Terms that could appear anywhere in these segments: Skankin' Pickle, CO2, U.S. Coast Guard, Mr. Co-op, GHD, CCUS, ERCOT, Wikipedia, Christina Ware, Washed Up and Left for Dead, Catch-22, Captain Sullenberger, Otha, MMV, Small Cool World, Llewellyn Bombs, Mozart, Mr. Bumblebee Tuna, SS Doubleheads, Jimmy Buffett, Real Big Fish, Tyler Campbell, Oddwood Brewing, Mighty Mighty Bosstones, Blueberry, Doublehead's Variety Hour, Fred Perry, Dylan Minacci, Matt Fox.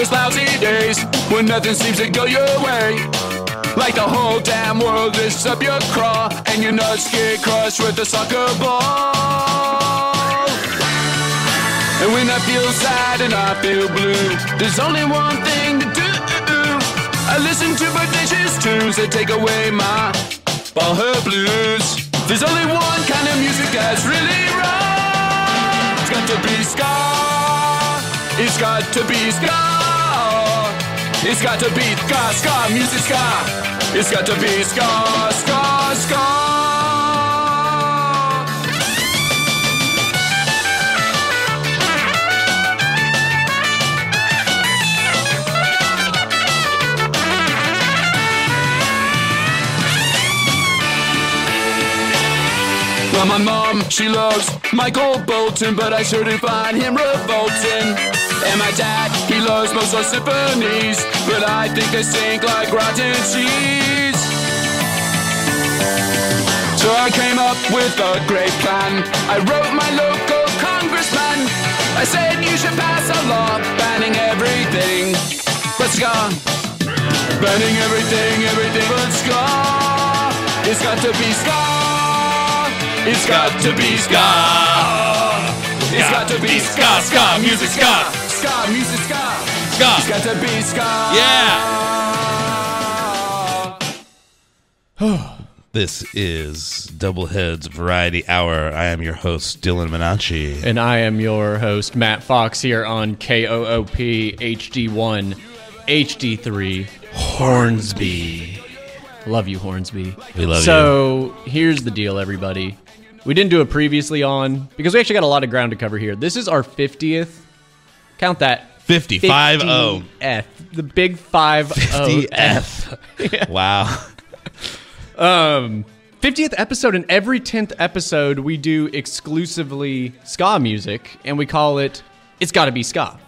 those lousy days when nothing seems to go your way, like the whole damn world is up your craw and your nuts get crushed with a soccer ball. And when I feel sad and I feel blue, there's only one thing to do. I listen to bodacious tunes that take away my ballher blues. There's only one kind of music that's really raw. It's got to be ska. It's got to be ska. It's got to be ska, ska, music ska. It's got to be ska, ska, ska. Well, my mom, she loves Michael Bolton, but I sure do find him revolting. And my dad, he loves Mozart symphonies, but I think they stink like rotten cheese. So I came up with a great plan. I wrote my local congressman. I said you should pass a law banning everything but ska. Banning everything, everything but ska. It's got to be ska. It's got to be ska. It's got to be ska, ska, music ska. Ska, music ska. Ska. It's got to be ska. Yeah. This is Doublehead's Variety Hour. I am your host, Dylan Minacci. And I am your host, Matt Fox, here on KOOP HD1, HD3, Hornsby. Love you, Hornsby. We love you. So here's the deal, everybody. We didn't do it previously on, because we actually got a lot of ground to cover here. This is our 50th. Count that. 50. 50th. The big 50th. Yeah. Wow. 50th episode, and every 10th episode, we do exclusively ska music, and we call it It's Gotta Be Ska.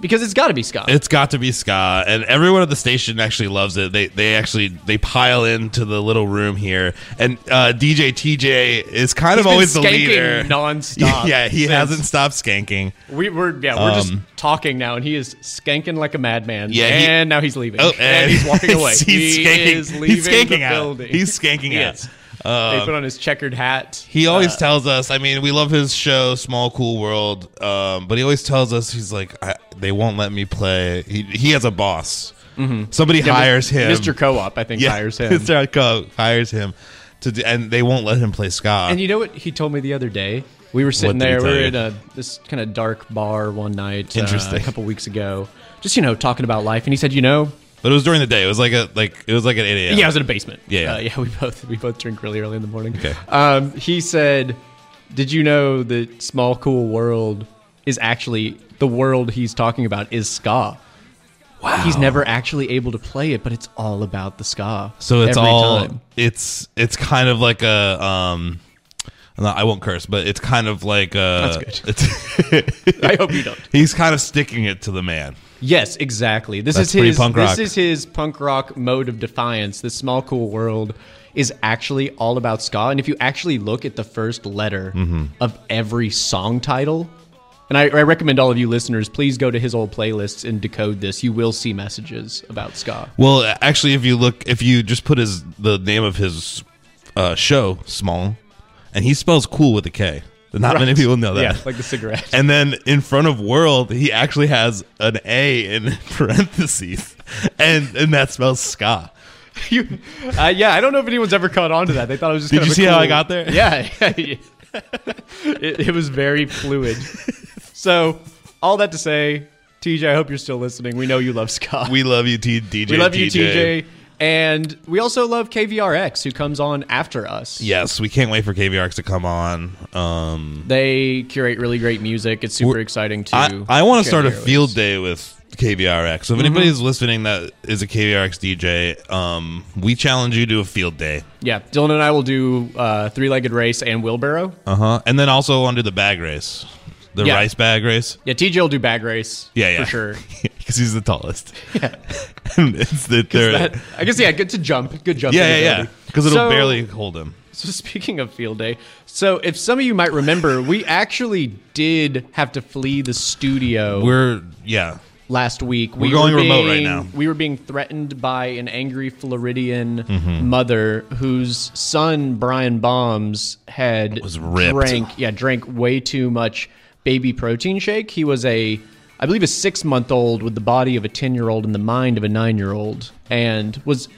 Because it's got to be ska. It's got to be ska, and everyone at the station actually loves it. They pile into the little room here, and DJ TJ is kind of always the leader. Nonstop. Yeah, he hasn't stopped skanking. We're just talking now, and he is skanking like a madman. Yeah, now he's leaving. Oh, and he's walking away. He's leaving the building. He's skanking out. He put on his checkered hat. He always tells us, I mean, we love his show, Small Cool World, but he always tells us, he's like, they won't let me play. He has a boss. Mm-hmm. Somebody hires him. Mr. Co-op, I think, hires him. Mr. Co-op hires him, and they won't let him play ska. And you know what he told me the other day? We were sitting there. We were in this kind of dark bar one night a couple weeks ago, just, talking about life. And he said, But it was during the day. It was like an 8 a.m. Yeah, it was in a basement. Yeah, we both drink really early in the morning. Okay. He said, "Did you know that Small Cool World is actually the world he's talking about is ska? Wow. He's never actually able to play it, but it's all about the ska. So it's every time. It's kind of like a I won't curse, but it's kind of like a. That's good. I hope you don't. He's kind of sticking it to the man. Yes, exactly. This is his punk rock mode of defiance. This Small Cool World is actually all about ska. And if you actually look at the first letter of every song title, and I recommend all of you listeners, please go to his old playlists and decode this. You will see messages about ska. Well, actually, if you just put the name of his show, Small, and he spells cool with a K. Not many people know that. Yeah, like the cigarette. And then in front of world, he actually has an A in parentheses, and that spells ska. I don't know if anyone's ever caught on to that. They thought it was just. Did you see how I got there? Yeah, it was very fluid. So all that to say, TJ, I hope you're still listening. We know you love ska. We love you, DJ. We love you, TJ. And we also love KVRX, who comes on after us. Yes, we can't wait for KVRX to come on. They curate really great music. It's super exciting, too. I want to start a field day with KVRX. So if anybody's listening that is a KVRX DJ, we challenge you to a field day. Yeah, Dylan and I will do three-legged race and wheelbarrow. Uh-huh. And then also want to do the bag race. The rice bag race. Yeah, TJ will do bag race. Yeah. For sure. Because he's the tallest. Yeah. Good jump. Yeah. Because it'll barely hold him. So speaking of field day, so if some of you might remember, we actually did have to flee the studio. We're, yeah. last week. We're going remote right now. We were being threatened by an angry Floridian mother whose son, Brian Bombs, had drank way too much baby protein shake. He was I believe a 6-month-old with the body of a 10-year-old and the mind of a 9-year-old, and was...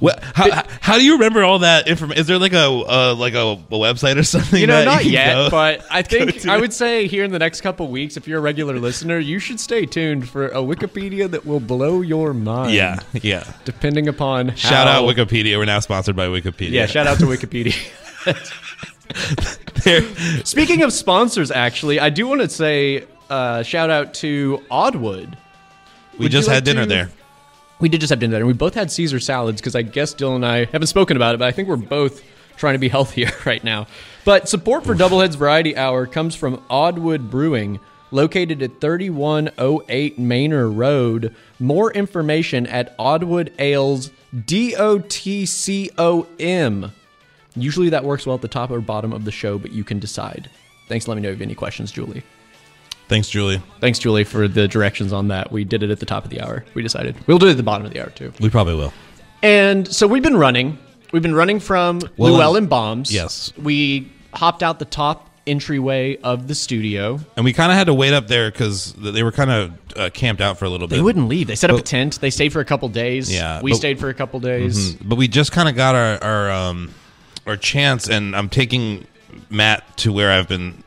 Well, how do you remember all that information? Is there like a website or something? You know, not yet, but I think I would say here in the next couple of weeks, if you're a regular listener, you should stay tuned for a Wikipedia that will blow your mind. Yeah, yeah. Depending upon how... Shout out Wikipedia. We're now sponsored by Wikipedia. Yeah, shout out to Wikipedia. Speaking of sponsors, actually, I do want to say shout out to Oddwood. We just had dinner there. We did just have dinner there, and we both had Caesar salads because I guess Dylan and I haven't spoken about it, but I think we're both trying to be healthier right now. But support for Doublehead's Variety Hour comes from Oddwood Brewing, located at 3108 Manor Road. More information at Oddwood Ales, DOTCOM. Usually that works well at the top or bottom of the show, but you can decide. Thanks. Let me know if you have any questions, Julie. Thanks, Julie. Thanks, Julie, for the directions on that. We did it at the top of the hour. We decided. We'll do it at the bottom of the hour, too. We probably will. And so we've been running. We've been running from Llewellyn Bombs. Yes. We hopped out the top entryway of the studio. And we kind of had to wait up there because they were kind of camped out for a little bit. They wouldn't leave. They set up a tent. They stayed for a couple days. Yeah. We stayed for a couple days. Mm-hmm. But we just kind of got our chance, and I'm taking Matt to where I've been...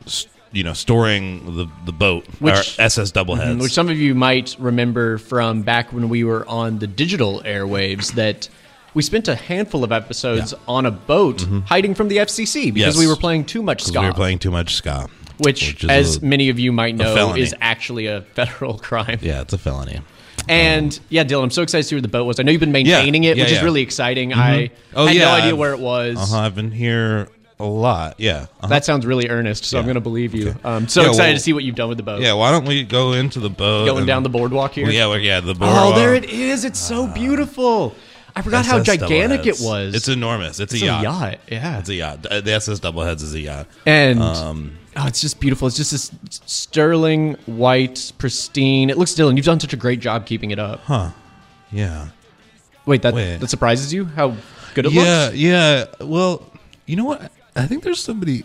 storing the boat, which, our SS Doubleheads. Which some of you might remember from back when we were on the digital airwaves that we spent a handful of episodes on a boat hiding from the FCC because we were playing too much ska. Which as many of you might know, is actually a federal crime. Yeah, it's a felony. And, Dylan, I'm so excited to see where the boat was. I know you've been maintaining it, which is really exciting. Mm-hmm. I had no idea where it was. I've been here... a lot, That sounds really earnest, so I'm going to believe you. Okay. Excited to see what you've done with the boat. Yeah, why don't we go into the boat? Going down the boardwalk here? The boardwalk. Oh, there it is. It's so beautiful. I forgot how gigantic it was. It's enormous. It's a yacht. It's a yacht. The SS Doubleheads is a yacht. And it's just beautiful. It's just this sterling, white, pristine. It looks, Dylan, you've done such a great job keeping it up. Huh. Yeah. Wait, that surprises you? How good it looks? Yeah. Well, you know what? I think there's somebody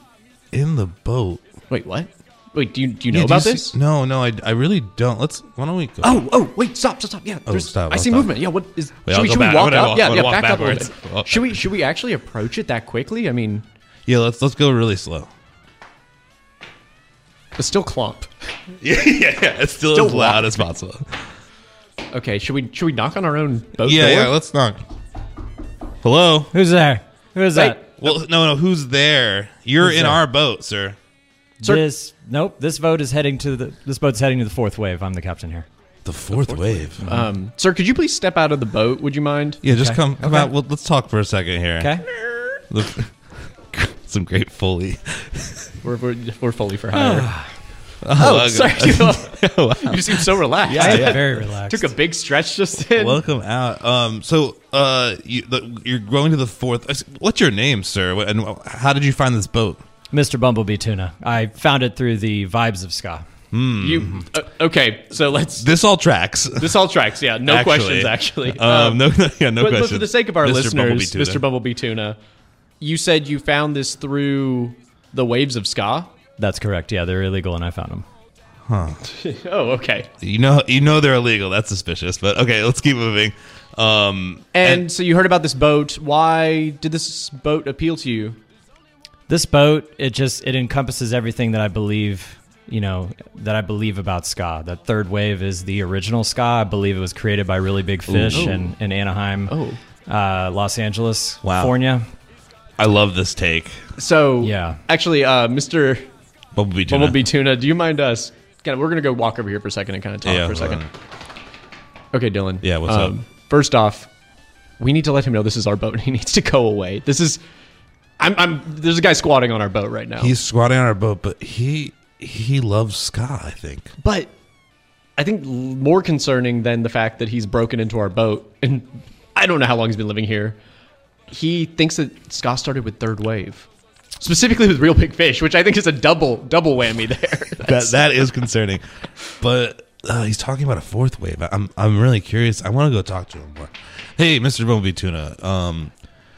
in the boat. Wait, what? Wait, do you know about this? No, I really don't. Why don't we go? Wait, stop. Yeah, I see movement. Yeah, what is... Should we walk up? Yeah, back up a little bit. Should we actually approach it that quickly? I mean... Yeah, let's go really slow. It's still clomp. Yeah, it's still as loud as possible. Okay, should we knock on our own boat door? Yeah, let's knock. Hello? Who's there? Who's that? Well, no, who's there? Our boat, sir. This boat is heading to the fourth wave. I'm the captain here. The fourth wave. Mm-hmm. Sir, could you please step out of the boat? Would you mind? Yeah, just come out. Well, let's talk for a second here. Okay. Some great Foley. We're Foley for hire. Sorry. You seem so relaxed. Yeah, very relaxed. Took a big stretch just then. Welcome out. You're going to the fourth. What's your name, sir? And how did you find this boat? Mr. Bumblebee Tuna. I found it through the vibes of ska. Mm. This all tracks. Yeah, no questions, actually. No questions. But for the sake of our listeners, Mr. Bumblebee Tuna, you said you found this through the waves of ska? That's correct. Yeah, they're illegal, and I found them. Huh. Okay. You know they're illegal. That's suspicious. But okay, let's keep moving. So you heard about this boat. Why did this boat appeal to you? This boat, it encompasses everything that I believe. About ska. That third wave is the original ska. I believe it was created by Really Big Fish in Anaheim, Los Angeles, California. I love this take. So actually, Mr. Bumblebee Tuna, do you mind us? We're going to go walk over here for a second and kind of talk for a second. Okay, Dylan. Yeah, what's up? First off, we need to let him know this is our boat and he needs to go away. There's a guy squatting on our boat right now. He's squatting on our boat, but he loves ska, I think. But I think more concerning than the fact that he's broken into our boat, and I don't know how long he's been living here, he thinks that ska started with third wave. Specifically with Real Big Fish, which I think is a double whammy there. That is concerning. But he's talking about a fourth wave. I'm really curious. I want to go talk to him more. Hey, Mr. Bumblebee Tuna.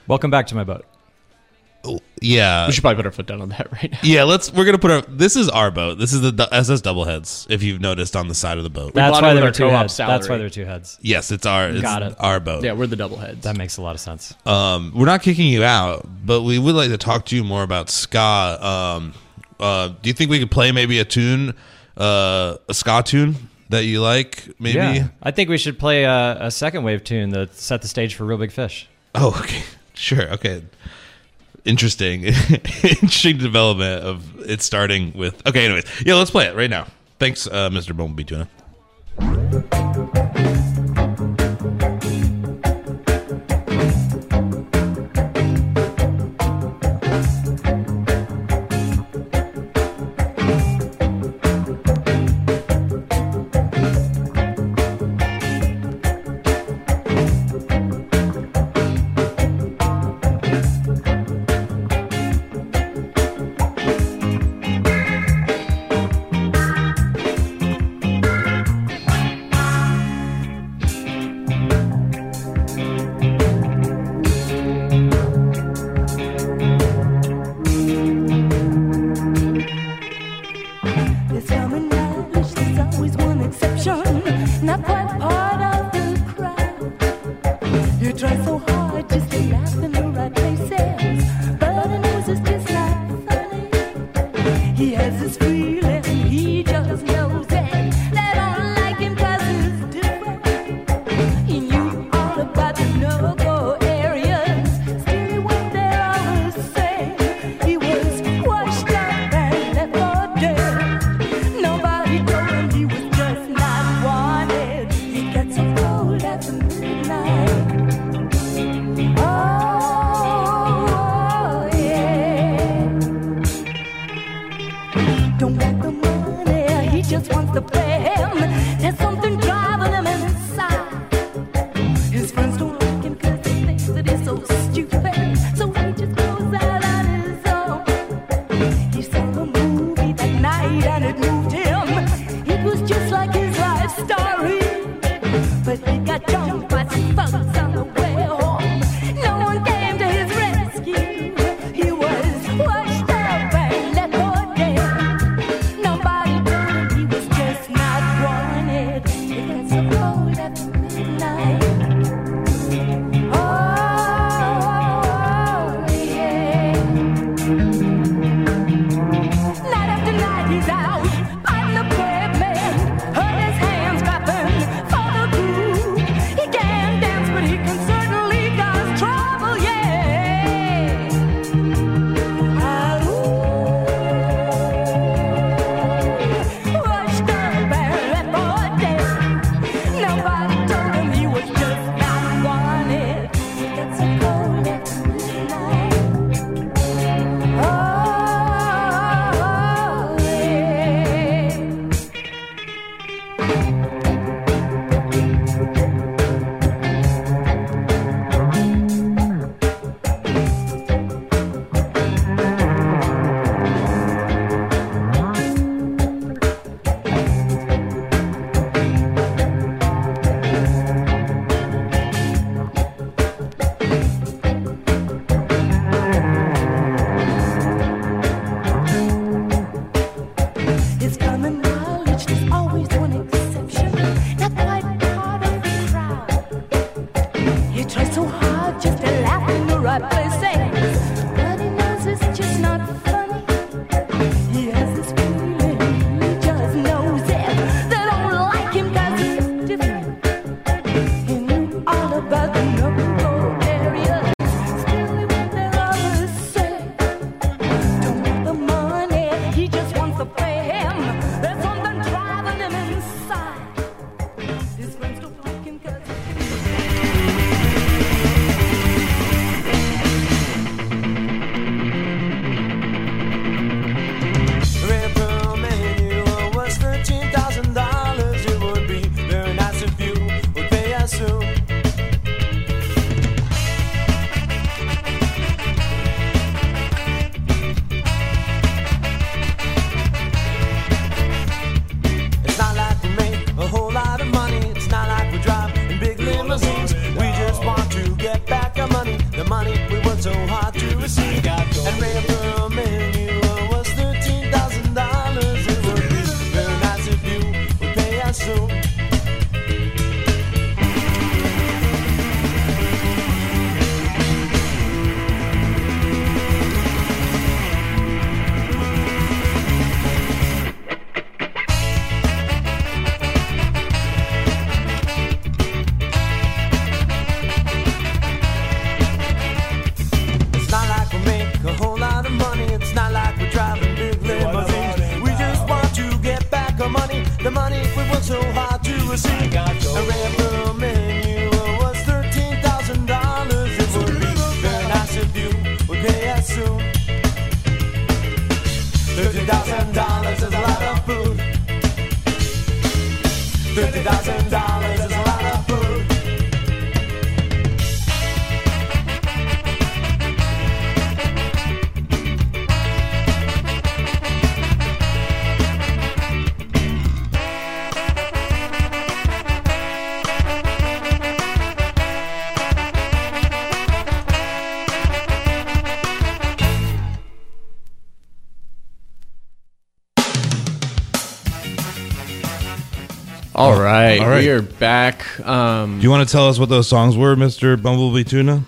Welcome back to my boat. Oh, yeah. We should probably put our foot down on that right now. Yeah, we're going to put our... This is our boat. This is the SS Doubleheads, if you've noticed, on the side of the boat. That's why there are two heads. That's why there are two heads. Yes, it's our boat. Yeah, we're the Doubleheads. That makes a lot of sense. We're not kicking you out, but we would like to talk to you more about ska. Do you think we could play maybe a tune, a ska tune that you like, maybe? Yeah, I think we should play a second wave tune that set the stage for Real Big Fish. Oh, okay. Sure, okay. Interesting development of it starting with... Okay, anyways. Yeah, let's play it right now. Thanks, Mr. Bumblebee Tuna. $50,000 is a lot of food. $50,000 is a lot of food. All right, we are back. Do you want to tell us what those songs were, Mr. Bumblebee Tuna?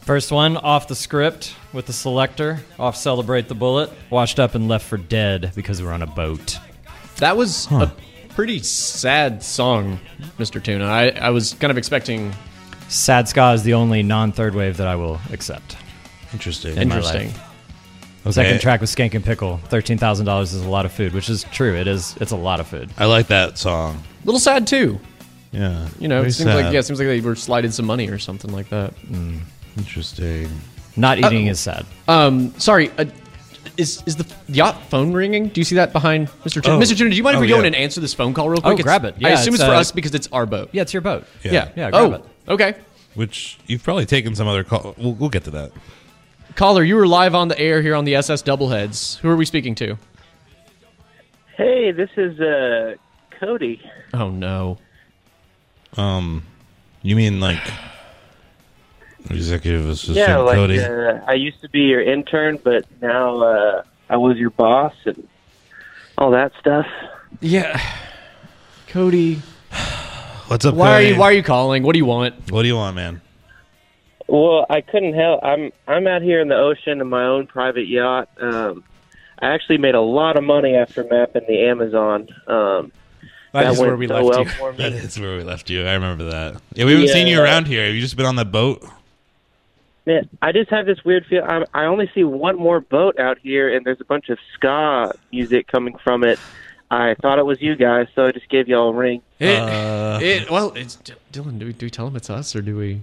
First one, off the script with The Selector, off Celebrate the Bullet, Washed Up and Left for Dead because we were on a boat. That was a pretty sad song, Mr. Tuna. I was kind of expecting... Sad ska is the only non-third wave that I will accept. Interesting. Okay. Second track was Skankin' Pickle. $13,000 is a lot of food, which is true. It's a lot of food. I like that song. A little sad too. Yeah. You know, it seems like they were slided some money or something like that. Mm. Interesting. Not eating is sad. Sorry. Is the yacht phone ringing? Do you see that behind Mr. Tuna? Oh. Mr. Tuna, do you mind if we go in and answer this phone call real quick? Grab it. Yeah, I assume it's for us because it's our boat. Yeah, it's your boat. Yeah, grab it. Okay. Which you've probably taken some other call. We'll get to that. Caller, you were live on the air here on the SS Doubleheads. Who are we speaking to? Hey, this is Cody. Oh no. You mean like executive assistant Cody? Yeah, like I used to be your intern, but now I was your boss and all that stuff. Yeah, Cody. What's up? Why are you calling? What do you want? What do you want, man? Well, I couldn't help. I'm out here in the ocean in my own private yacht. I actually made a lot of money after mapping the Amazon. That is where we left you. I remember that. Yeah, we haven't seen you around here. Have you just been on the boat? Man, I just have this weird feel. I only see one more boat out here, and there's a bunch of ska music coming from it. I thought it was you guys, so I just gave y'all a ring. It's Dylan. Do we tell them it's us, or do we...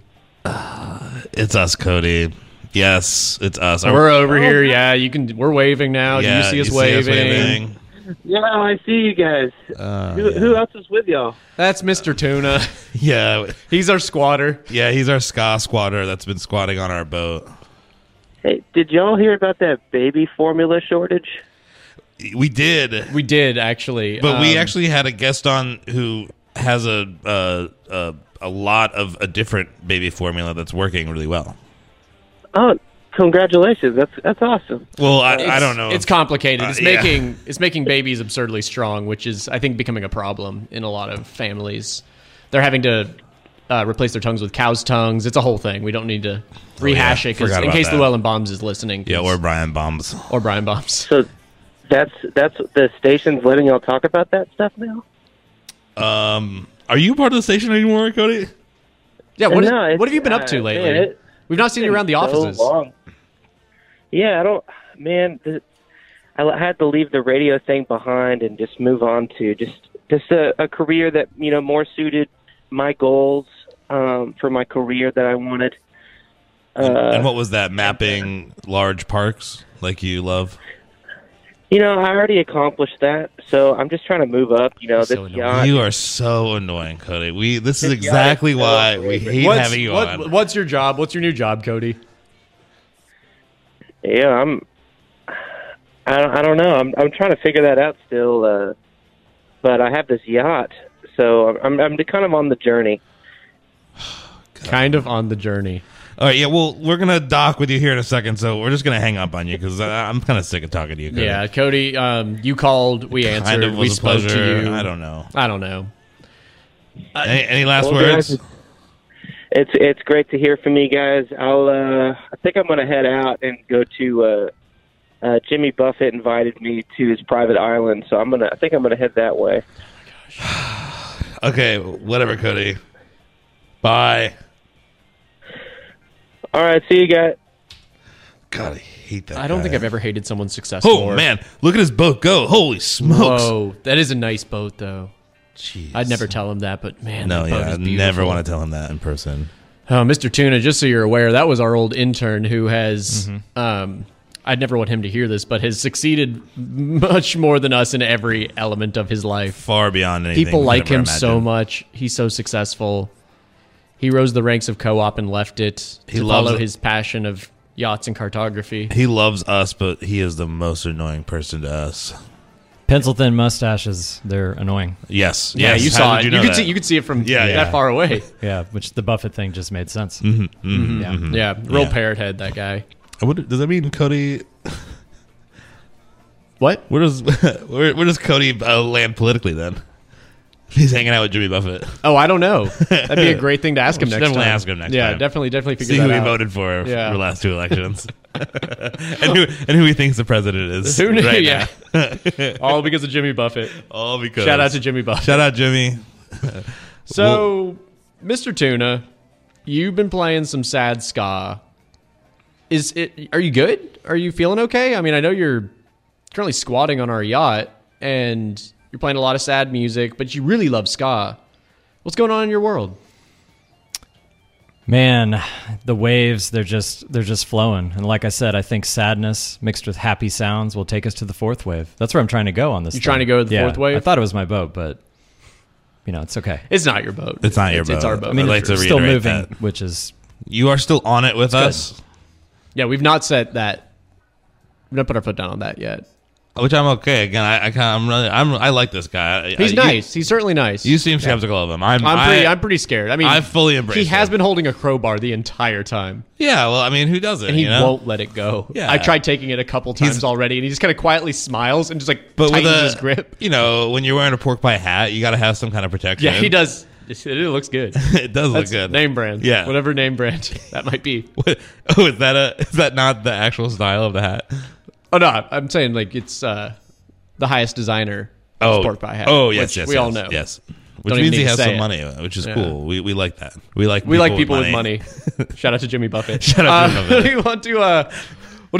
it's us, Cody. Yes, it's us. We're over here. Yeah, you can. We're waving now. Yeah, do you see us waving? Yeah, I see you guys. Who else is with y'all? That's Mr. Tuna. Yeah, he's our squatter. Yeah, he's our ska squatter that's been squatting on our boat. Hey, did y'all hear about that baby formula shortage? We did actually, but we actually had a guest on who has a lot of a different baby formula that's working really well. Oh, congratulations! That's awesome. Well, I don't know. It's complicated. It's making babies absurdly strong, which is I think becoming a problem in a lot of families. They're having to replace their tongues with cow's tongues. It's a whole thing. We don't need to rehash it in case Llewellyn Bombs is listening. Yeah, or Brian Bombs. So that's the station's letting y'all talk about that stuff now. Are you part of the station anymore, Cody? Yeah, what have you been up to lately? We've not seen you around the offices. So yeah, I don't... Man, I had to leave the radio thing behind and just move on to just a career that, you know, more suited my goals for my career that I wanted. And what was that? Mapping large parks like you love? You know, I already accomplished that, so I'm just trying to move up. You know, you are so annoying, Cody. This is exactly why we hate having you on. What's your job? What's your new job, Cody? Yeah, I don't know. I'm trying to figure that out still. But I have this yacht, so I'm kind of on the journey. Kind of on the journey. All right, yeah, well, we're going to dock with you here in a second, so we're just going to hang up on you because I'm kind of sick of talking to you, Cody. Yeah, Cody, you called, we answered, kind of was a pleasure. To you. I don't know. Any last words? Guys, it's great to hear from you guys. I think I'm going to head out and go to Jimmy Buffett invited me to his private island, so I think I'm going to head that way. Oh my gosh. Okay, whatever, Cody. Bye. All right, see you guys. God, I hate that. I don't think I've ever hated someone successful. Oh, man. Look at his boat go. Holy smokes. Whoa. That is a nice boat, though. Jeez. I'd never tell him that, but man, no, yeah, I never want to tell him that in person. Oh, Mr. Tuna, just so you're aware, that was our old intern who has, I'd never want him to hear this, but has succeeded much more than us in every element of his life. Far beyond anything. People like him so much. He's so successful. He rose the ranks of co-op and left it to follow his passion of yachts and cartography. He loves us, but he is the most annoying person to us. Pencil-thin mustaches, they're annoying. Yes. Yeah, you saw it. You could see it from that far away. Yeah, which the Buffett thing just made sense. Real parrot head, that guy. Does that mean Cody... What? Where does Cody land politically, then? He's hanging out with Jimmy Buffett. Oh, I don't know. That'd be a great thing to ask him next time. Definitely ask him next time. Yeah, definitely figure that out. See who he voted for the last two elections. and who he thinks the president is. Who knew? Right now. All because of Jimmy Buffett. All because. Shout out to Jimmy Buffett. Shout out, Jimmy. So, Mr. Tuna, you've been playing some sad ska. Are you good? Are you feeling okay? I mean, I know you're currently squatting on our yacht, and you're playing a lot of sad music, but you really love ska. What's going on in your world? Man, the waves, they're just flowing. And like I said, I think sadness mixed with happy sounds will take us to the fourth wave. That's where I'm trying to go on this. You're trying to go to the fourth wave? I thought it was my boat, but it's okay. It's not your boat. It's not your boat. It's our boat. I mean, it's still moving, which is... You are still on it with us? Good. Yeah, we've not said that. We've not put our foot down on that yet. Which I'm okay. Again, I like this guy. He's nice. He's certainly nice. You seem skeptical of him. I'm pretty scared. I mean, I fully embrace. He has been holding a crowbar the entire time. Yeah. Well, I mean, who doesn't? And he won't let it go. Yeah. I tried taking it a couple times already, and he just kind of quietly smiles and just tightens his grip. You know, when you're wearing a pork pie hat, you got to have some kind of protection. Yeah, he does. It looks good. It does look good. Name brand. Yeah. Whatever name brand that might be. Oh, is that not the actual style of the hat? Oh, no. I'm saying it's the highest designer pork pie hat. Oh, yes, yes. We all know. Yes. Which means he has some money, which is cool. We like that. We like people with money. Shout out to Jimmy Buffett. Shout out to Jimmy Buffett. What do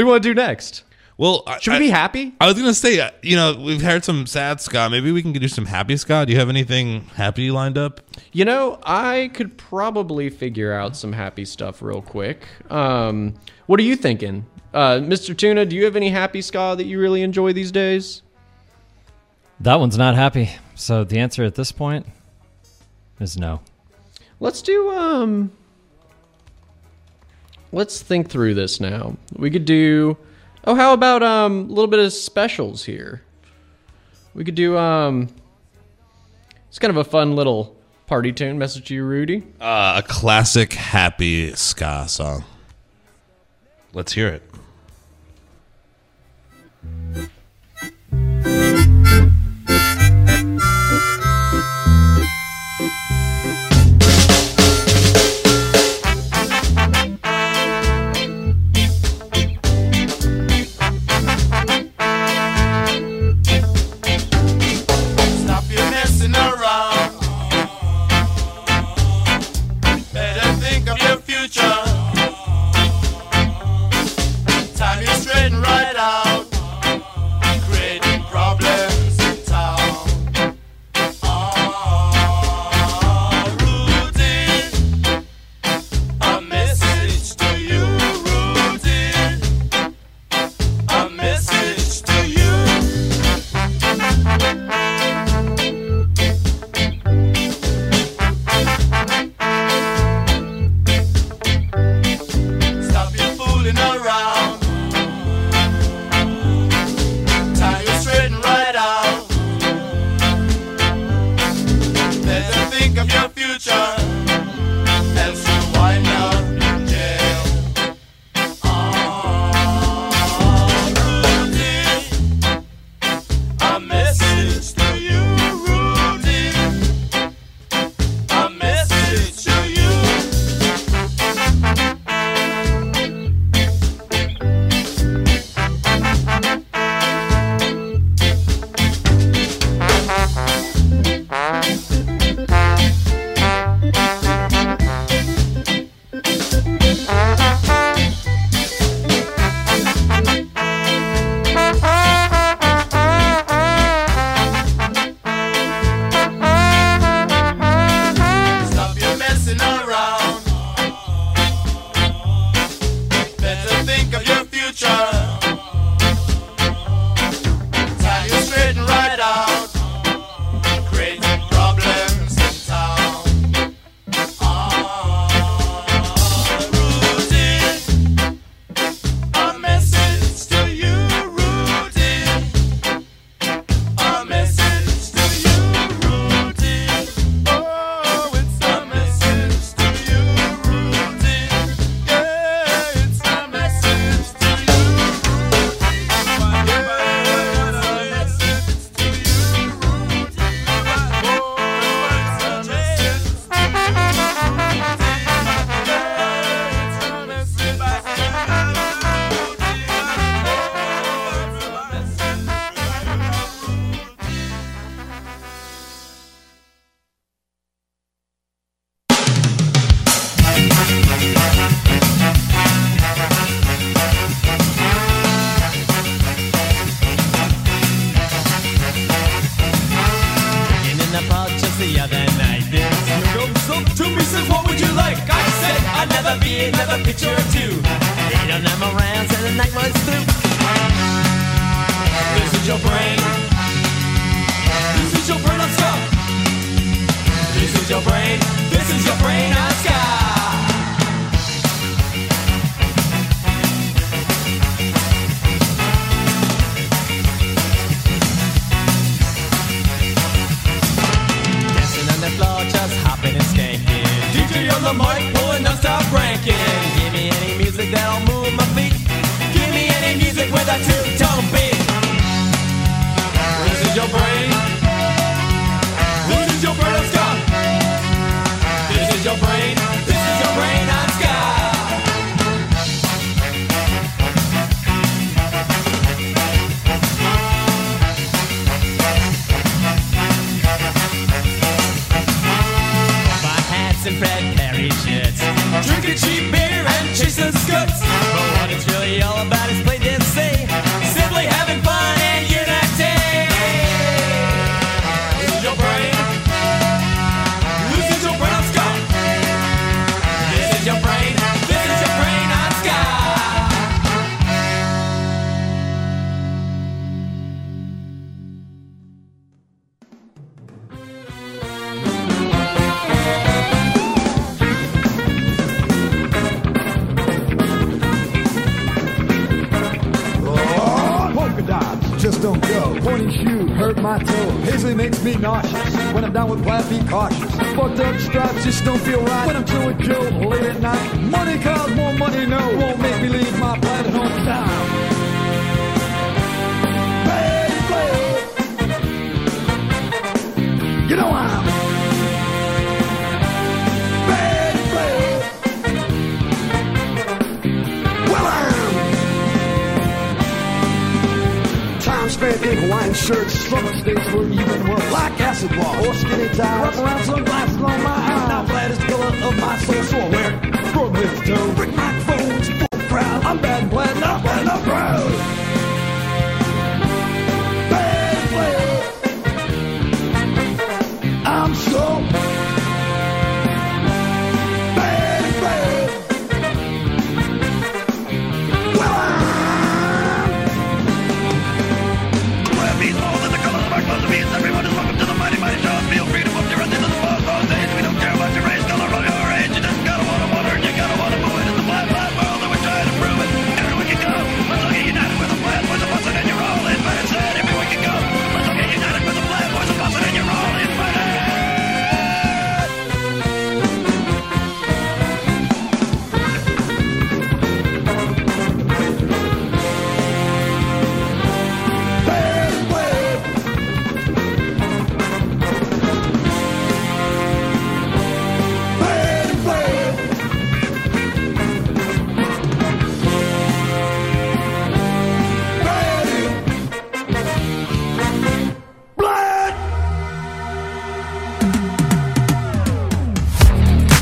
you want to do next? Well, should we be happy? I was going to say, we've heard some sad ska. Maybe we can do some happy ska. Do you have anything happy lined up? I could probably figure out some happy stuff real quick. What are you thinking? Mr. Tuna, do you have any happy ska that you really enjoy these days? That one's not happy. So the answer at this point is no. Let's do... Let's think through this now. We could do... Oh, how about a little bit of specials here? We could do it's kind of a fun little party tune. Message to you, Rudy. A classic happy ska song. Let's hear it. think of your future. Time you straighten right out, creating problems in town. Rudy, a message to you, Rudy. A message to you, Rudy. Oh, it's a message to you, Rudy. Yeah, it's a message to you, Rudy. Yeah, it's a message to you, Rudy. Oh, it's a message to you, Rudy. Yeah, it's a message to you, Rudy. In the pub just the other night, this girl comes up to me, says, "What would you like?" I said, "I'd never be another picture or two." They don't have around till the night was through. This is your brain. This is your brain on scar. This is your brain. This is your brain on scar. Dancing on the floor, just hopping and skanking. DJ on the mic, pulling non-stop ranking. Give me any music that'll move my feet. Give me any music with a two-tone beat. This is your brain. This is your brain on ska. This is your brain. This is your brain on ska. Buy hats and Fred Perry shirts, drinking cheap beer and chasing skirts. But what it's really all about is play dance, say, simply having fun and unity. This is your brain. This is your brain on ska. This is your brain. This is your brain on ska. Polka dots just don't go. Pointy shoe hurt my toe. Paisley makes me nauseous. When I'm down with black, be cautious. Fucked up stripes just don't feel right. When I'm chilling with Joe late at night. Money calls, more money, no. Won't make me leave my planet on time. Hey, player. You know I'm bad player. Well, I'm time spent in Hawaiian shirts, slumber states were even worse. Like acid wash or skinny ties, wrap around sunglasses on my eyes. Now flat is the color of my soul, so I wear it from this toe. Brick microphones, full proud. I'm bad and bland, not bad, not proud. Bad player. I'm so bad player. Well, I'm Let me know that the color of our clothes and means everyone is welcome to the Mighty Mighty Show. Feel free to move your into the bus all days. We don't care about your race, color, or your age. You just gotta wanna wonder, you gotta wanna move it. It's a flat, flat world and we're trying to prove it. Everyone can go. Let's all get united with a plan. Boys and bustin' and you're all invited. Said everyone can go. Let's all get united with a plan. Boys and bustin' and you're all invited. Bad player. Bad player. Bad blood.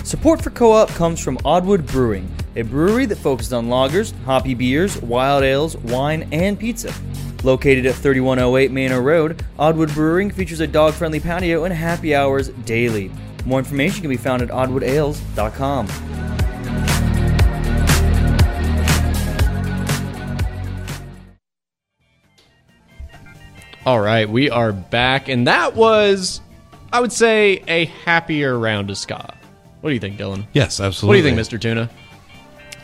Support for Co-op comes from Oddwood Brewing, a brewery that focuses on lagers, hoppy beers, wild ales, wine, and pizza. Located at 3108 Manor Road, Oddwood Brewing features a dog-friendly patio and happy hours daily. More information can be found at oddwoodales.com. All right, we are back, and that was, I would say, a happier round of ska. What do you think, Dylan? Yes, absolutely. What do you think, Mr. Tuna?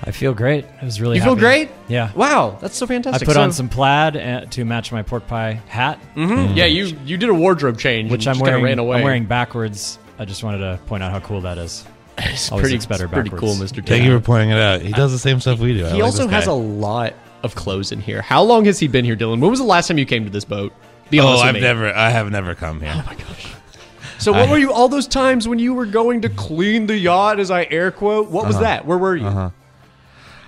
I feel great. I was really happy. You feel great? Yeah. Wow, that's so fantastic. I put on some plaid to match my pork pie hat. Mm-hmm. Mm-hmm. Yeah, you did a wardrobe change, which I'm wearing. Ran away. I'm wearing backwards. I just wanted to point out how cool that is. It's always better backwards. Pretty cool, Mr. Tuna. Thank you for pointing it out. He does the same stuff we do. He also has a lot of clothes in here. How long has he been here, Dylan? When was the last time you came to this boat? Be honest with me. I have never come here. Oh my gosh. So what were you all those times when you were going to clean the yacht, as I air quote? What was that? Where were you?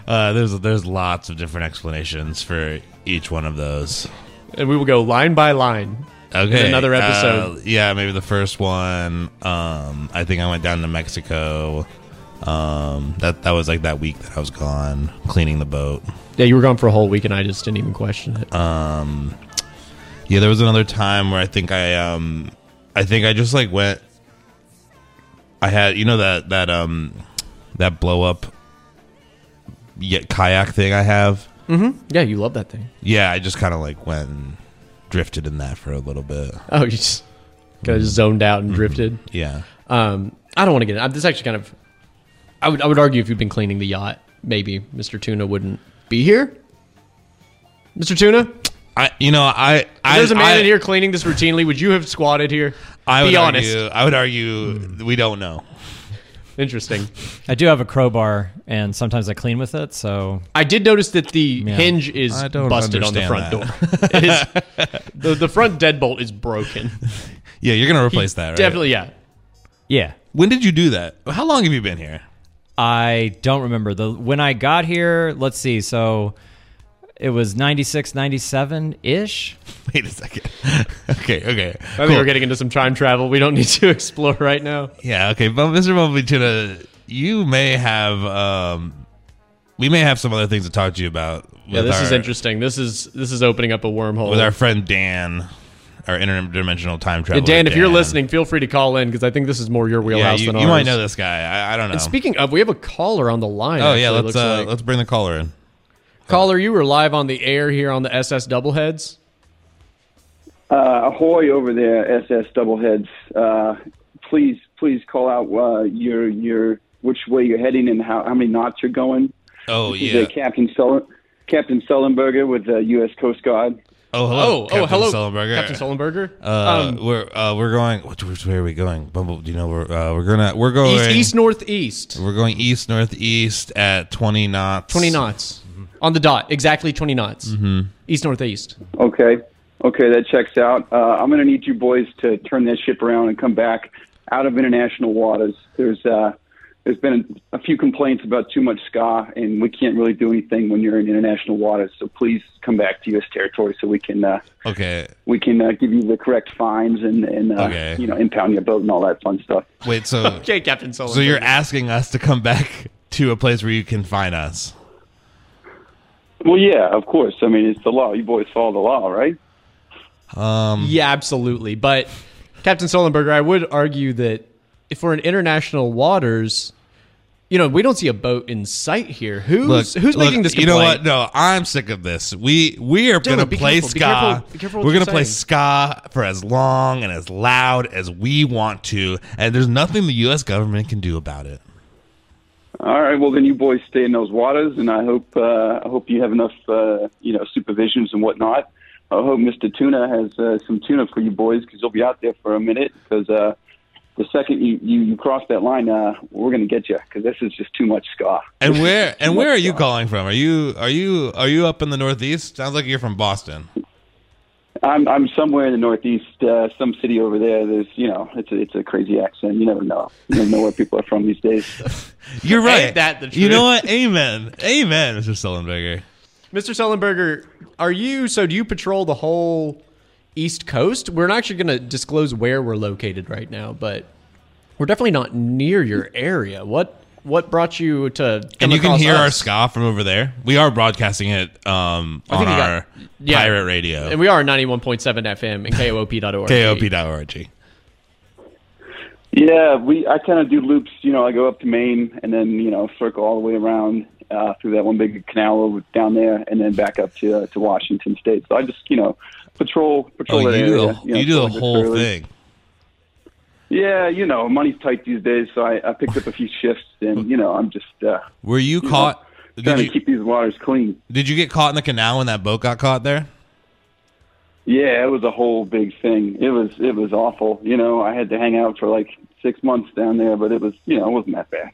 There's lots of different explanations for each one of those, and we will go line by line. Okay, in another episode. Yeah, maybe the first one. I think I went down to Mexico. That was like that week that I was gone cleaning the boat. Yeah, you were gone for a whole week, and I just didn't even question it. Yeah, there was another time where I think I just like went. I had that blow up kayak thing I have. Mm-hmm. Yeah, you love that thing. Yeah, I just kind of like went and drifted in that for a little bit. Oh, you just kind of zoned out and drifted. Yeah. I don't want to get it. This actually kind of. I would argue if you've been cleaning the yacht, maybe Mr. Tuna wouldn't be here. Mr. Tuna, if there's a man in here cleaning this routinely, would you have squatted here? I would argue we don't know. Interesting. I do have a crowbar, and sometimes I clean with it. So I did notice that the hinge is busted on the front door. It is, the front deadbolt is broken. Yeah, you're gonna replace that, right? Definitely, yeah. Yeah. When did you do that? How long have you been here? I don't remember. When I got here, let's see. So it was 96, 97-ish. Wait a second. Okay. I think we're getting into some time travel we don't need to explore right now. Yeah, okay. But Mr. Bumblebee Tuna, you may have... we may have some other things to talk to you about. Yeah, this is interesting. This is opening up a wormhole. With our friend Dan... Our interdimensional time travel. Dan, if you're listening, feel free to call in because I think this is more your wheelhouse than ours. You might know this guy. I don't know. And speaking of, we have a caller on the line. Oh, actually, let's bring the caller in. Caller, you were live on the air here on the SS Doubleheads. Ahoy over there, SS Doubleheads. Please call out which way you're heading and how many knots you're going. Oh, this is Captain Sullenberger with the U.S. Coast Guard. Oh, hello. Captain Sullenberger. Captain Sullenberger. We're going. Which way are we going? Bumble, do you know we're going east northeast. We're going east northeast at 20 knots. 20 knots. Mm-hmm. On the dot. Exactly 20 knots. Mm-hmm. East northeast. Okay, that checks out. I'm going to need you boys to turn this ship around and come back out of international waters. There's been a few complaints about too much ska, and we can't really do anything when you're in international waters. So please come back to U.S. territory so we can give you the correct fines and impound your boat and all that fun stuff. Wait, so okay, Captain Sullivan. So you're asking us to come back to a place where you can fine us? Well, yeah, of course. I mean, it's the law. You boys follow the law, right? Yeah, absolutely. But Captain Sullenberger, I would argue that. If we're in international waters, we don't see a boat in sight here. Who's making this complaint? You know what? No, I'm sick of this. We are going to play ska. Be careful we're going to play ska for as long and as loud as we want to, and there's nothing the U.S. government can do about it. All right. Well, then you boys stay in those waters, and I hope you have enough supervisions and whatnot. I hope Mr. Tuna has some tuna for you boys because you'll be out there for a minute because. The second you cross that line, we're going to get you because this is just too much ska. And where are you calling from? Are you up in the Northeast? Sounds like you're from Boston. I'm somewhere in the Northeast, some city over there. There's it's a crazy accent. You never know. You never know where people are from these days. You're right. Ain't that the truth? You know what? Amen, Mr. Sullenberger. Mr. Sullenberger, do you patrol the whole East Coast? We're not actually going to disclose where we're located right now, but we're definitely not near your area. What brought you to? And you can hear our ska from over there. We are broadcasting it on our pirate radio, and we are 91.7 FM and KOOP.org. KOOP.org. Yeah, I kind of do loops. I go up to Maine and then circle all the way around through that one big canal over down there, and then back up to Washington State. So I just patrol that area. You do the whole thing. Yeah, you know, money's tight these days, so I picked up a few shifts, and, you know, I'm just... Were you caught... Trying to keep these waters clean. Did you get caught in the canal when that boat got caught there? Yeah, it was a whole big thing. It was awful. You know, I had to hang out for like 6 months down there, but it was, you know, it wasn't that bad.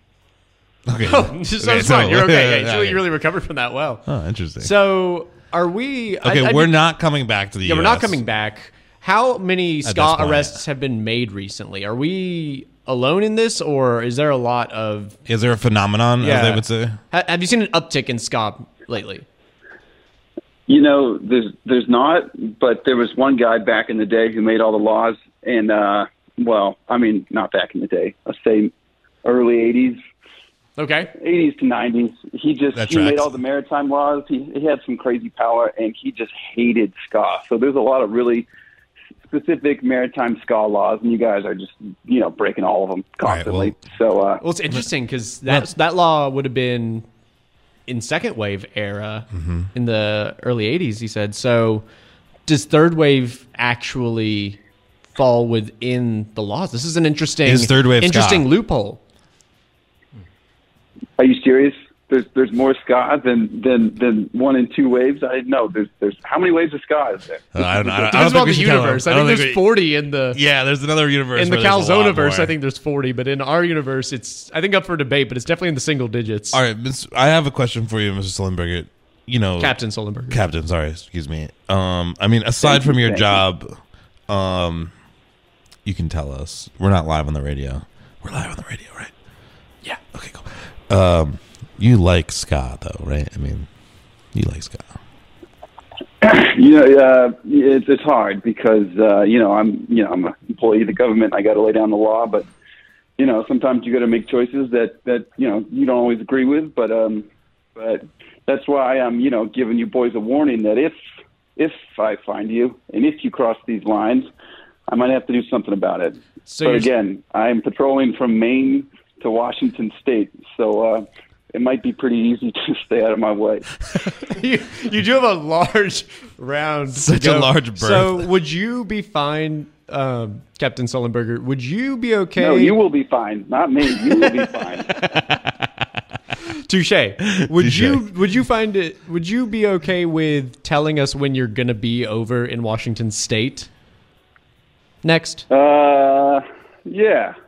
Okay. Oh, so okay, fine. You're okay. Yeah, you really recovered from that well. Oh, interesting. So are we... Okay, we're not coming back to the U.S. Yeah, we're not coming back. How many ska arrests have been made recently? Are we... alone in this, or is there a lot of... Is there a phenomenon, as they would say? Have you seen an uptick in ska lately? You know, there's not, but there was one guy back in the day who made all the laws, and, well, I mean, not back in the day. Let's say early 80s. Okay. 80s to 90s. He made all the maritime laws. He had some crazy power, and he just hated ska. So there's a lot of really... specific maritime ska laws, and you guys are just, you know, breaking all of them constantly. Right, well, it's interesting because that law would have been in second wave era in the early 80s, he said. So does third wave actually fall within the laws? This is an interesting loophole. Are you serious? There's more ska than one and two waves. I know there's how many waves of ska is there? I don't know. I don't think about the universe. I think there's 40 in the There's another universe in the Calzoniverse. I think there's 40, but in our universe, it's I think up for debate, but it's definitely in the single digits. All right, I have a question for you, Mr. Sullenberger. You know, Captain Sullenberger. Captain, sorry, excuse me. I mean, aside from your job, you can tell us we're not live on the radio. We're live on the radio, right? Yeah. Okay. Cool. You like ska, though, right? I mean, you like ska. You know, it's hard because I'm an employee of the government. I got to lay down the law, but you know, sometimes you got to make choices that you know you don't always agree with. But that's why I'm giving you boys a warning that if I find you and if you cross these lines, I might have to do something about it. So but again, I'm patrolling from Maine to Washington State, so. It might be pretty easy to stay out of my way. you do have a large round. Such a large berth. So would you be fine, Captain Sullenberger? Would you be okay? No, you will be fine. Not me. You will be fine. Touche. Would you be okay with telling us when you're going to be over in Washington State? Next. Yeah,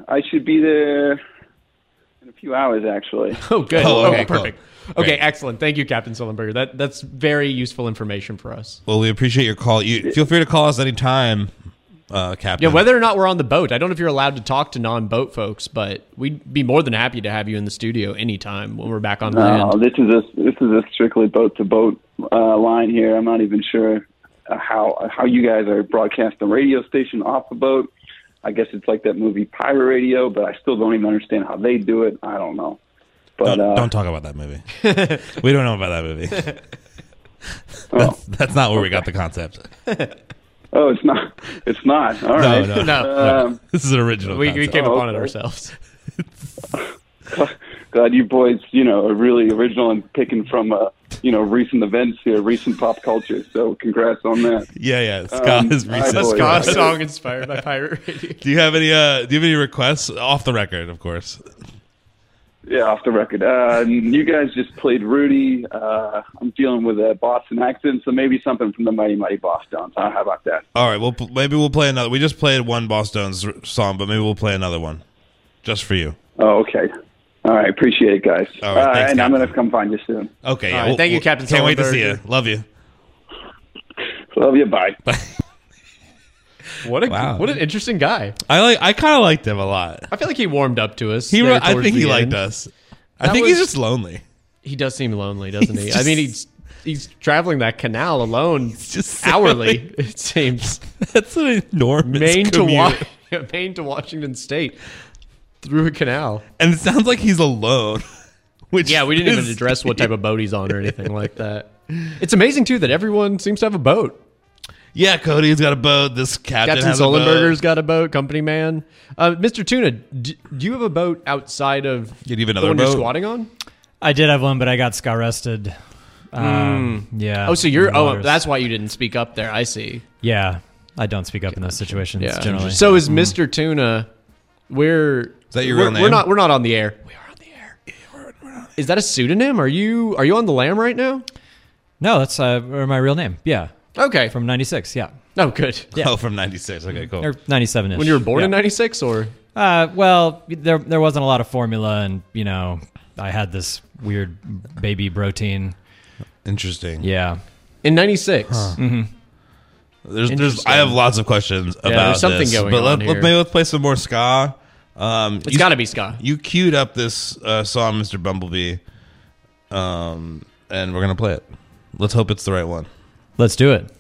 I should be there. A few hours, actually. Oh, good. Oh, okay, perfect. Cool. Okay, excellent. Thank you, Captain Sullenberger. That's very useful information for us. Well, we appreciate your call. You feel free to call us anytime, Captain. Yeah, whether or not we're on the boat. I don't know if you're allowed to talk to non-boat folks, but we'd be more than happy to have you in the studio anytime when we're back on land. No, this is a strictly boat-to-boat line here. I'm not even sure how you guys are broadcasting the radio station off the boat. I guess it's like that movie Pirate Radio, but I still don't even understand how they do it. I don't know. But don't talk about that movie. We don't know about that movie. That's not where we got the concept. Oh, it's not. All right. No. This is an original. We came upon it ourselves. God, you boys, are really original and picking from recent events here, recent pop culture. So congrats on that. Yeah. Ska is recent. A ska song inspired by Pirate Radio. Do you have any? Do you have any requests off the record, of course? Yeah, off the record. You guys just played Rudy. I'm dealing with a Boston accent, so maybe something from the Mighty Mighty Bosstones. How about that? All right. Well, maybe we'll play another. We just played one Bosstones song, but maybe we'll play another one, just for you. Oh, okay. All right, appreciate it, guys. All right, thanks, and Captain. I'm going to come find you soon. Okay. Yeah, right, thank you, Captain. Can't wait to see you. Love you. Love you. Bye. Bye. What an interesting guy. I kind of liked him a lot. I feel like he warmed up to us. I think he liked us. I think he's just lonely. He does seem lonely, doesn't he? I mean, he's traveling that canal alone just hourly. It seems that's an enormous commute. Maine to Washington State. Through a canal. And it sounds like he's alone. We didn't even address what type of boat he's on or anything like that. It's amazing, too, that everyone seems to have a boat. Yeah, Cody's got a boat. This captain has a boat. Captain Sullenberger's got a boat. Company man. Mr. Tuna, do you have a boat outside of the one you're squatting on? I did have one, but I got ska arrested. Yeah. Oh, so you're... Oh, that's why you didn't speak up there. I see. Yeah. I don't speak up in those situations generally. So is Mr. Tuna... Is that your real name? We're not on the air. We are on the air. Yeah, we're on the air. Is that a pseudonym? Are you on the lam right now? No, that's my real name. Yeah. Okay. From 96, yeah. Oh, good. Yeah. Oh, from 96. Okay, cool. Or 97-ish. When you were born in 96 or? Well, there wasn't a lot of formula and, you know, I had this weird baby protein. Interesting. Yeah. In 96? Huh. Mm-hmm. There's. I have lots of questions about something this, going but on here. Maybe let's play some more ska. It's got to be ska. You queued up this song, Mr. Bumblebee, and we're gonna play it. Let's hope it's the right one. Let's do it.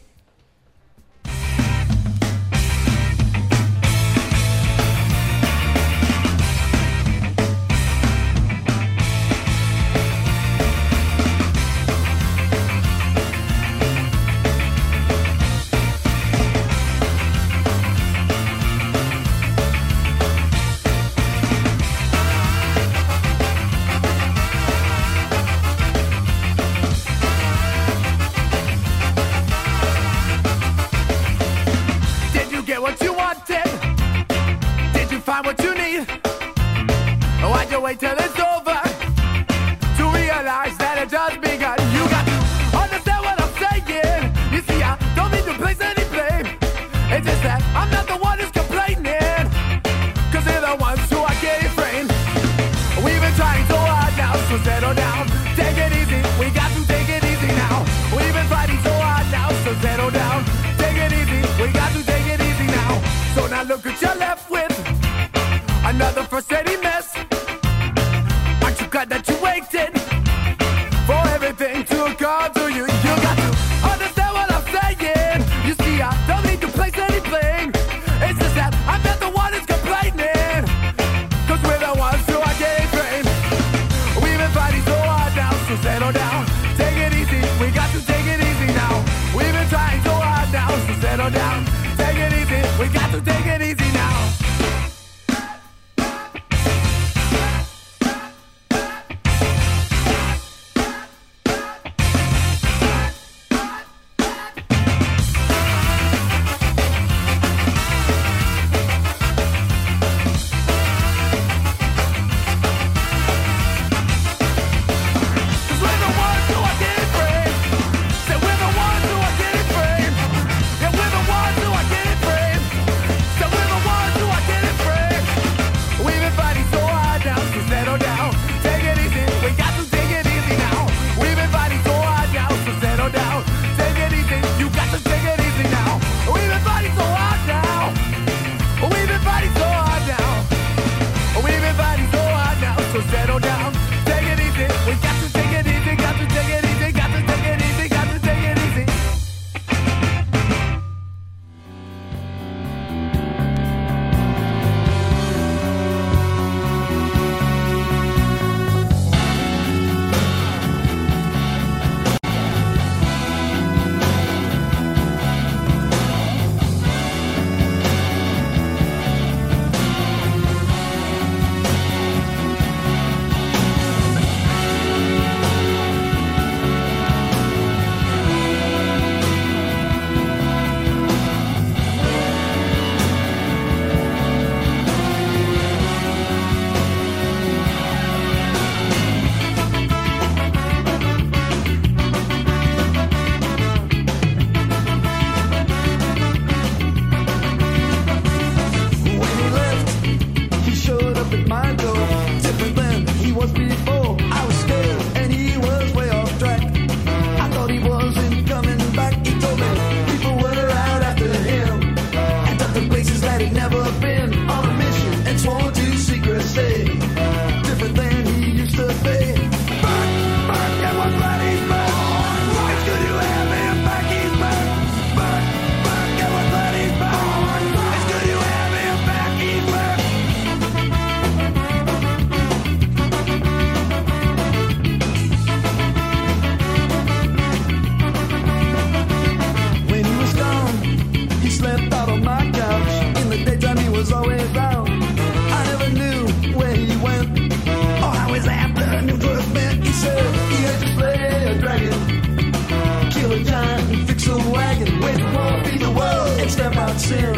diesel wagon with won't be the world except on sin.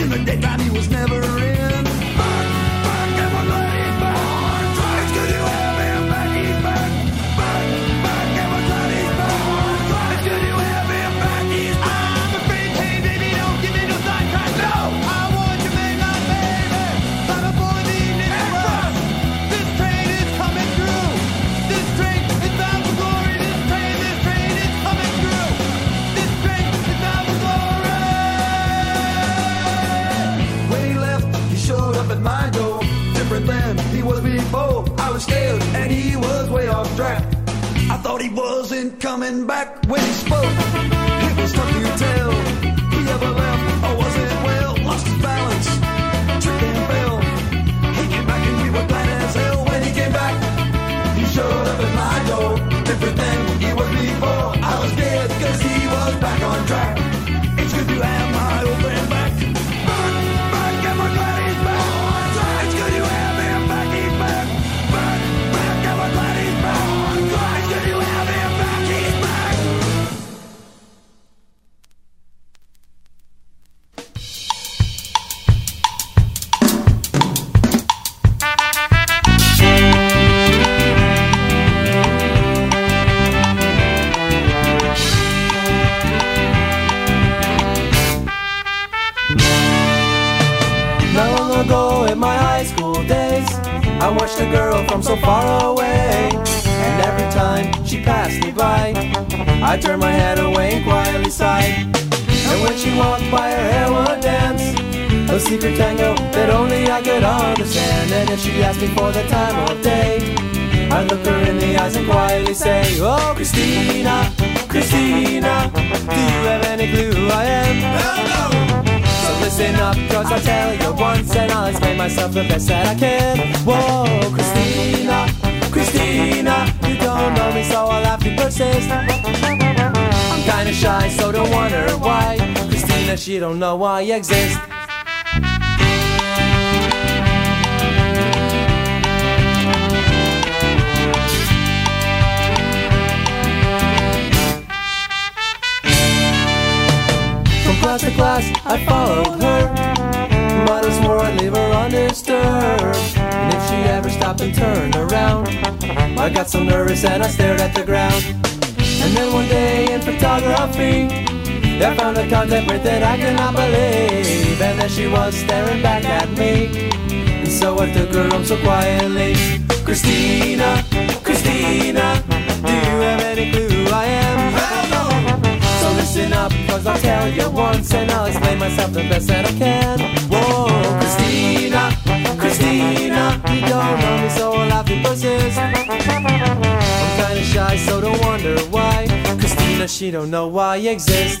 In the daytime he was never in. Scared, and he was way off track. I thought he wasn't coming back. When he spoke, it was tough to tell. He ever left or wasn't well, lost his balance, tripped and fell. He came back and we were glad as hell. When he came back, he showed up at my door, different than he was before. I was scared cause he was back on track. It's good to have my old friend back. Back and we're glad he's back. I watched a girl from so far away, and every time she passed me by, I turned my head away and quietly sighed. And when she walked by, her hair would dance, a secret tango that only I could understand. And if she asked me for the time of day, I'd look her in the eyes and quietly say, oh, Christina, Christina, do you have any clue who I am? Hello! Listen up, cause I'll tell you once and I'll explain myself the best that I can. Whoa, Christina, Christina, you don't know me so I'll have to persist. I'm kinda shy, so don't wonder why. Christina, she don't know I exist. Class to class, I followed her, but I swore I'd leave her undisturbed. And if she ever stopped and turned around, I got so nervous and I stared at the ground. And then one day in photography, I found a contemporary that I could not believe. And then she was staring back at me, and so I took her home so quietly. Christina, Christina, do you have any clue who I am? Listen up, cause I'll tell you once and I'll explain myself the best that I can. Whoa, Christina, Christina, you don't know me so I'll have to persist. I'm kinda shy, so don't wonder why. Christina, she don't know I exist.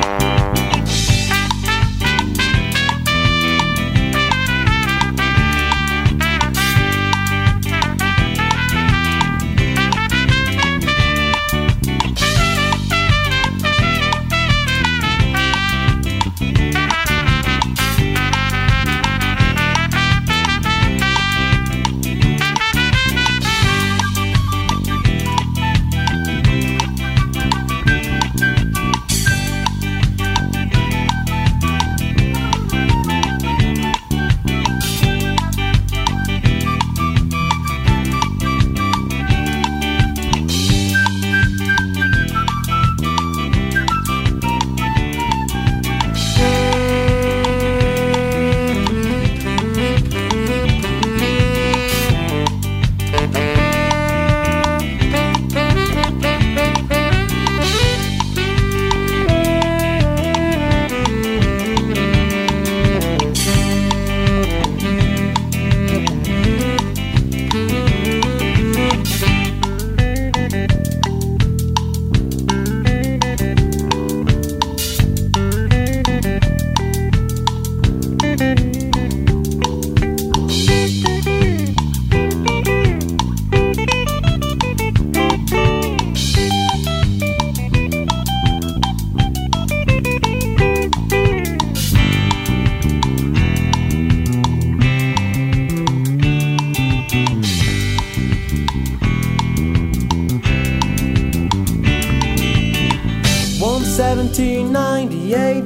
1798,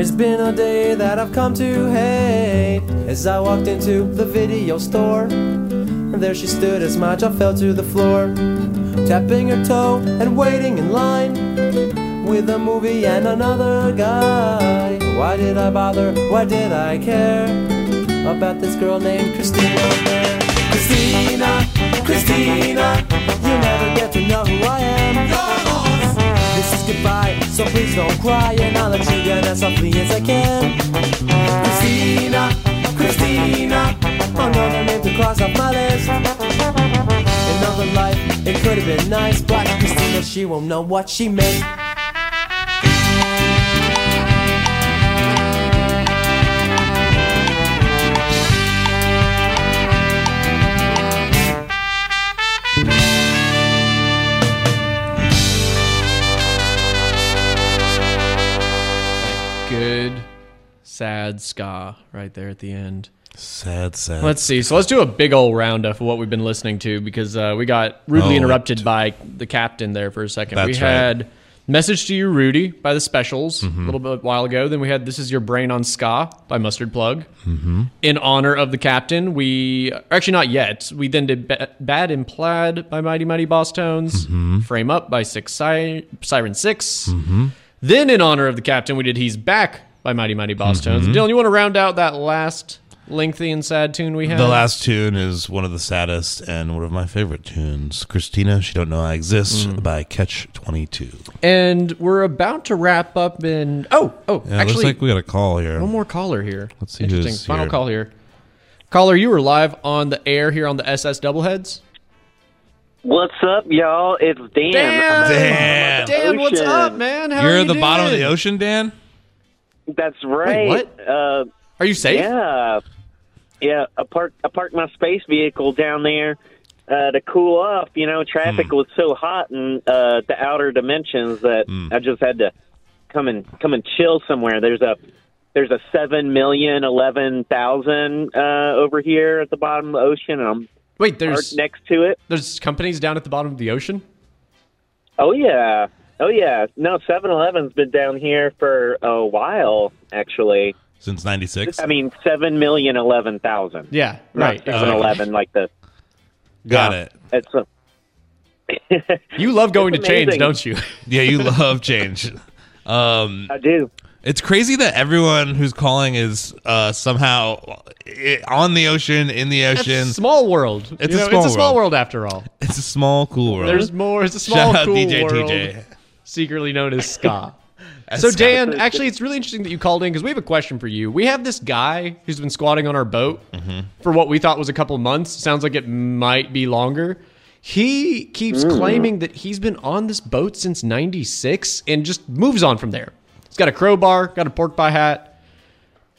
it's been a day that I've come to hate. As I walked into the video store, and there she stood as my jaw fell to the floor, tapping her toe and waiting in line with a movie and another guy. Why did I bother? Why did I care about this girl named Christina Ware? Christina, Christina, you'll never get to know who I am. No. This is goodbye, so please don't cry, and I'll let you get as softly as I can. Christina, Christina, another name to cross off my list. Another life, it could have been nice, but Christina, she won't know what she meant. Good, sad ska right there at the end. Sad. Let's see. So let's do a big old roundup of what we've been listening to, because we got rudely interrupted by the captain there for a second. That's we had Message to You, Rudy by The Specials a little bit while ago. Then we had This Is Your Brain on Ska by Mustard Plug. In honor of the captain, we... Actually, not yet. We then did Bad in Plaid by Mighty Mighty Bosstones. Frame Up by Siren Six. Then, in honor of the captain, we did He's Back by Mighty Mighty Bosstones. Dylan, you want to round out that last lengthy and sad tune we had? The last tune is one of the saddest and one of my favorite tunes. Christina, She Don't Know I Exist by Catch-22. And we're about to wrap up in... Yeah, actually... Looks like we got a call here. One more caller here. Let's see who's here. Final call here. Caller, you were live on the air here on the SS Doubleheads. What's up, y'all? It's Dan. Dan, what's up, man? How You're are you at the doing? Bottom of the ocean, Dan? That's right. Wait, what? Are you safe? Yeah. I parked my space vehicle down there to cool off. You know, traffic was so hot in the outer dimensions that I just had to come and chill somewhere. There's a 7,011,000 over here at the bottom of the ocean, and I'm... Wait, there's next to it. There's companies down at the bottom of the ocean? Oh yeah. No, 7-Eleven's been down here for a while, actually. Since 96. I mean, 7,011,000. Yeah, right. 7-Eleven, like the... Got it. You love going to change, don't you? Yeah, you love change. I do. It's crazy that everyone who's calling is somehow on the ocean, in the ocean. It's a small world. It's a small world after all. It's a small, cool world. There's more. It's a small, cool world. Shout out DJ TJ. Secretly known as ska. So, Dan, actually, it's really interesting that you called in, because we have a question for you. We have this guy who's been squatting on our boat for what we thought was a couple months. Sounds like it might be longer. He keeps claiming that he's been on this boat since 96 and just moves on from there. He's got a crowbar, got a pork pie hat.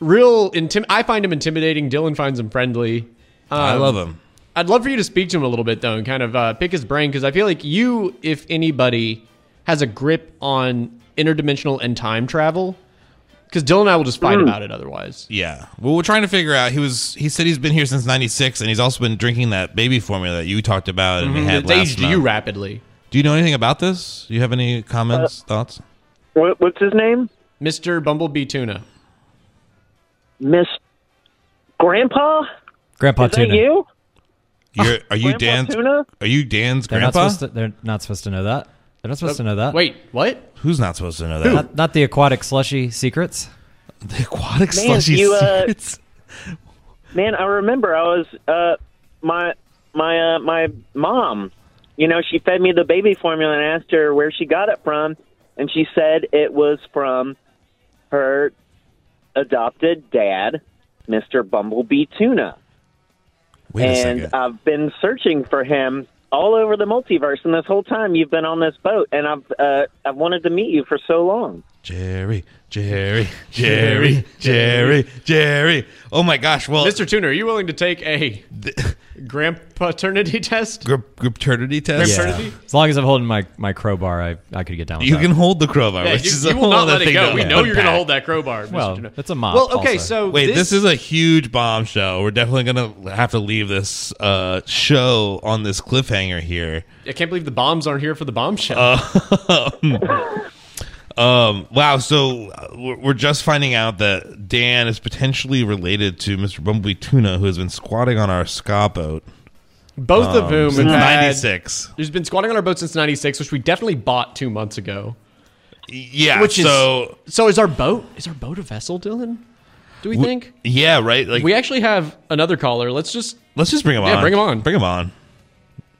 I find him intimidating. Dylan finds him friendly. I love him. I'd love for you to speak to him a little bit, though, and kind of pick his brain, because I feel like you, if anybody, has a grip on interdimensional and time travel, because Dylan and I will just fight about it otherwise. Yeah. Well, we're trying to figure out. He said he's been here since 96, and he's also been drinking that baby formula that you talked about and we had last night. It's aged you rapidly. Do you know anything about this? Do you have any comments, thoughts? What's his name? Mr. Bumblebee Tuna. Grandpa Tuna. Is that you? Are you Dan's? Tuna? Are you Dan's grandpa? They're not supposed to know that. They're not supposed to know that. Wait, what? Who's not supposed to know that? Not the aquatic slushy secrets. The aquatic slushy secrets. Man, I remember I was my mom. You know, she fed me the baby formula and asked her where she got it from. And she said it was from her adopted dad, Mr. Bumblebee Tuna. Wait a second. I've been searching for him all over the multiverse, and this whole time you've been on this boat, and I've wanted to meet you for so long. Jerry. Oh my gosh! Well, Mr. Tuna, are you willing to take a grandpaternity test? Grandpaternity test. Yeah. As long as I'm holding my crowbar, I could get down with that. You can hold the crowbar. Yeah, which is you will not let it go. We know you're going to hold that crowbar. Mr. Tuna. That's a mop. Well, okay. So wait, this is a huge bombshell. We're definitely going to have to leave this show on this cliffhanger here. I can't believe the bombs aren't here for the bombshell. Wow, so we're just finding out that Dan is potentially related to Mr. Bumblebee Tuna, who has been squatting on our ska boat. Both of whom since 96. He's been squatting on our boat since 96, which we definitely bought 2 months ago. Yeah, which so is our boat? Is our boat a vessel, Dylan? Do we think? Yeah, right. Like, we actually have another caller. Let's just bring him on. Yeah, bring him on. Bring him on.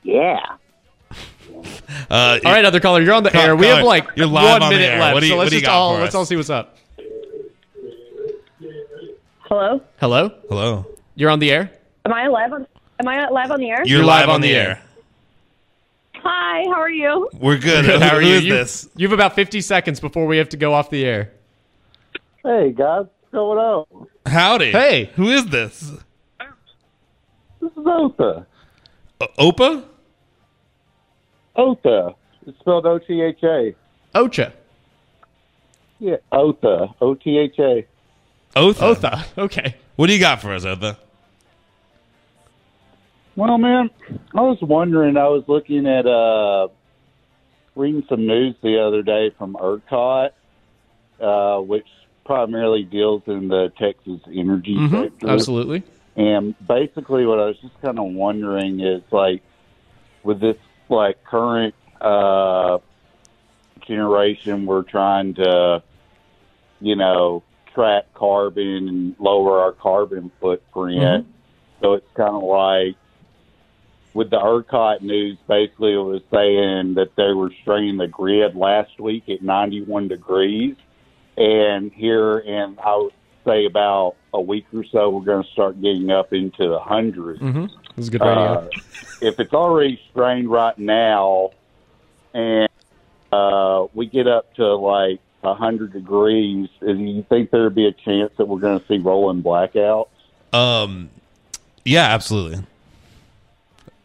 Yeah. All right, other caller, you're on the air. We have like 1 minute left, so let's all see what's up. Hello? Hello? Hello. You're on the air? Am I live on the air? You're live on the air. Hi, how are you? We're good. How are you? You have about 50 seconds before we have to go off the air. Hey, guys. What's going on? Howdy. Hey. Who is this? This is Otha. Opa? Otha. It's spelled O-T-H-A. Ocha. Yeah, Otha. O-T-H-A. Otha. Okay. What do you got for us, Otha? Well, man, I was wondering, I was looking at, reading some news the other day from ERCOT, which primarily deals in the Texas energy sector. Absolutely. And basically what I was just kind of wondering is, like, with this, like, current generation, we're trying to, you know, track carbon and lower our carbon footprint. Mm-hmm. So it's kind of like with the ERCOT news, basically it was saying that they were straining the grid last week at 91 degrees. And here in, I would say, about a week or so, we're going to start getting up into the hundreds. Mm-hmm. That's a good radio. If it's already strained right now and we get up to like 100 degrees, do you think there would be a chance that we're going to see rolling blackouts? Yeah, absolutely.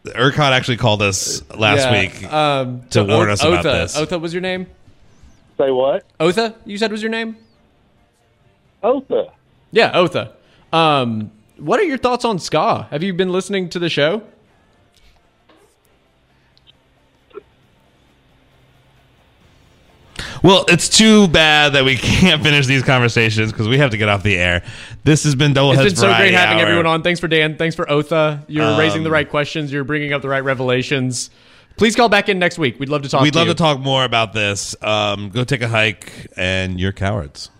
ERCOT actually called us last week to warn us about this. Otha was your name? Say what? Otha, you said was your name? Otha. Yeah, Otha. What are your thoughts on ska? Have you been listening to the show? Well, it's too bad that we can't finish these conversations because we have to get off the air. This has been Doublehead's Variety Hour. It's been so great having everyone on. Thanks for Dan. Thanks for Otha. You're raising the right questions. You're bringing up the right revelations. Please call back in next week. We'd love to talk more about this. Go take a hike, and you're cowards.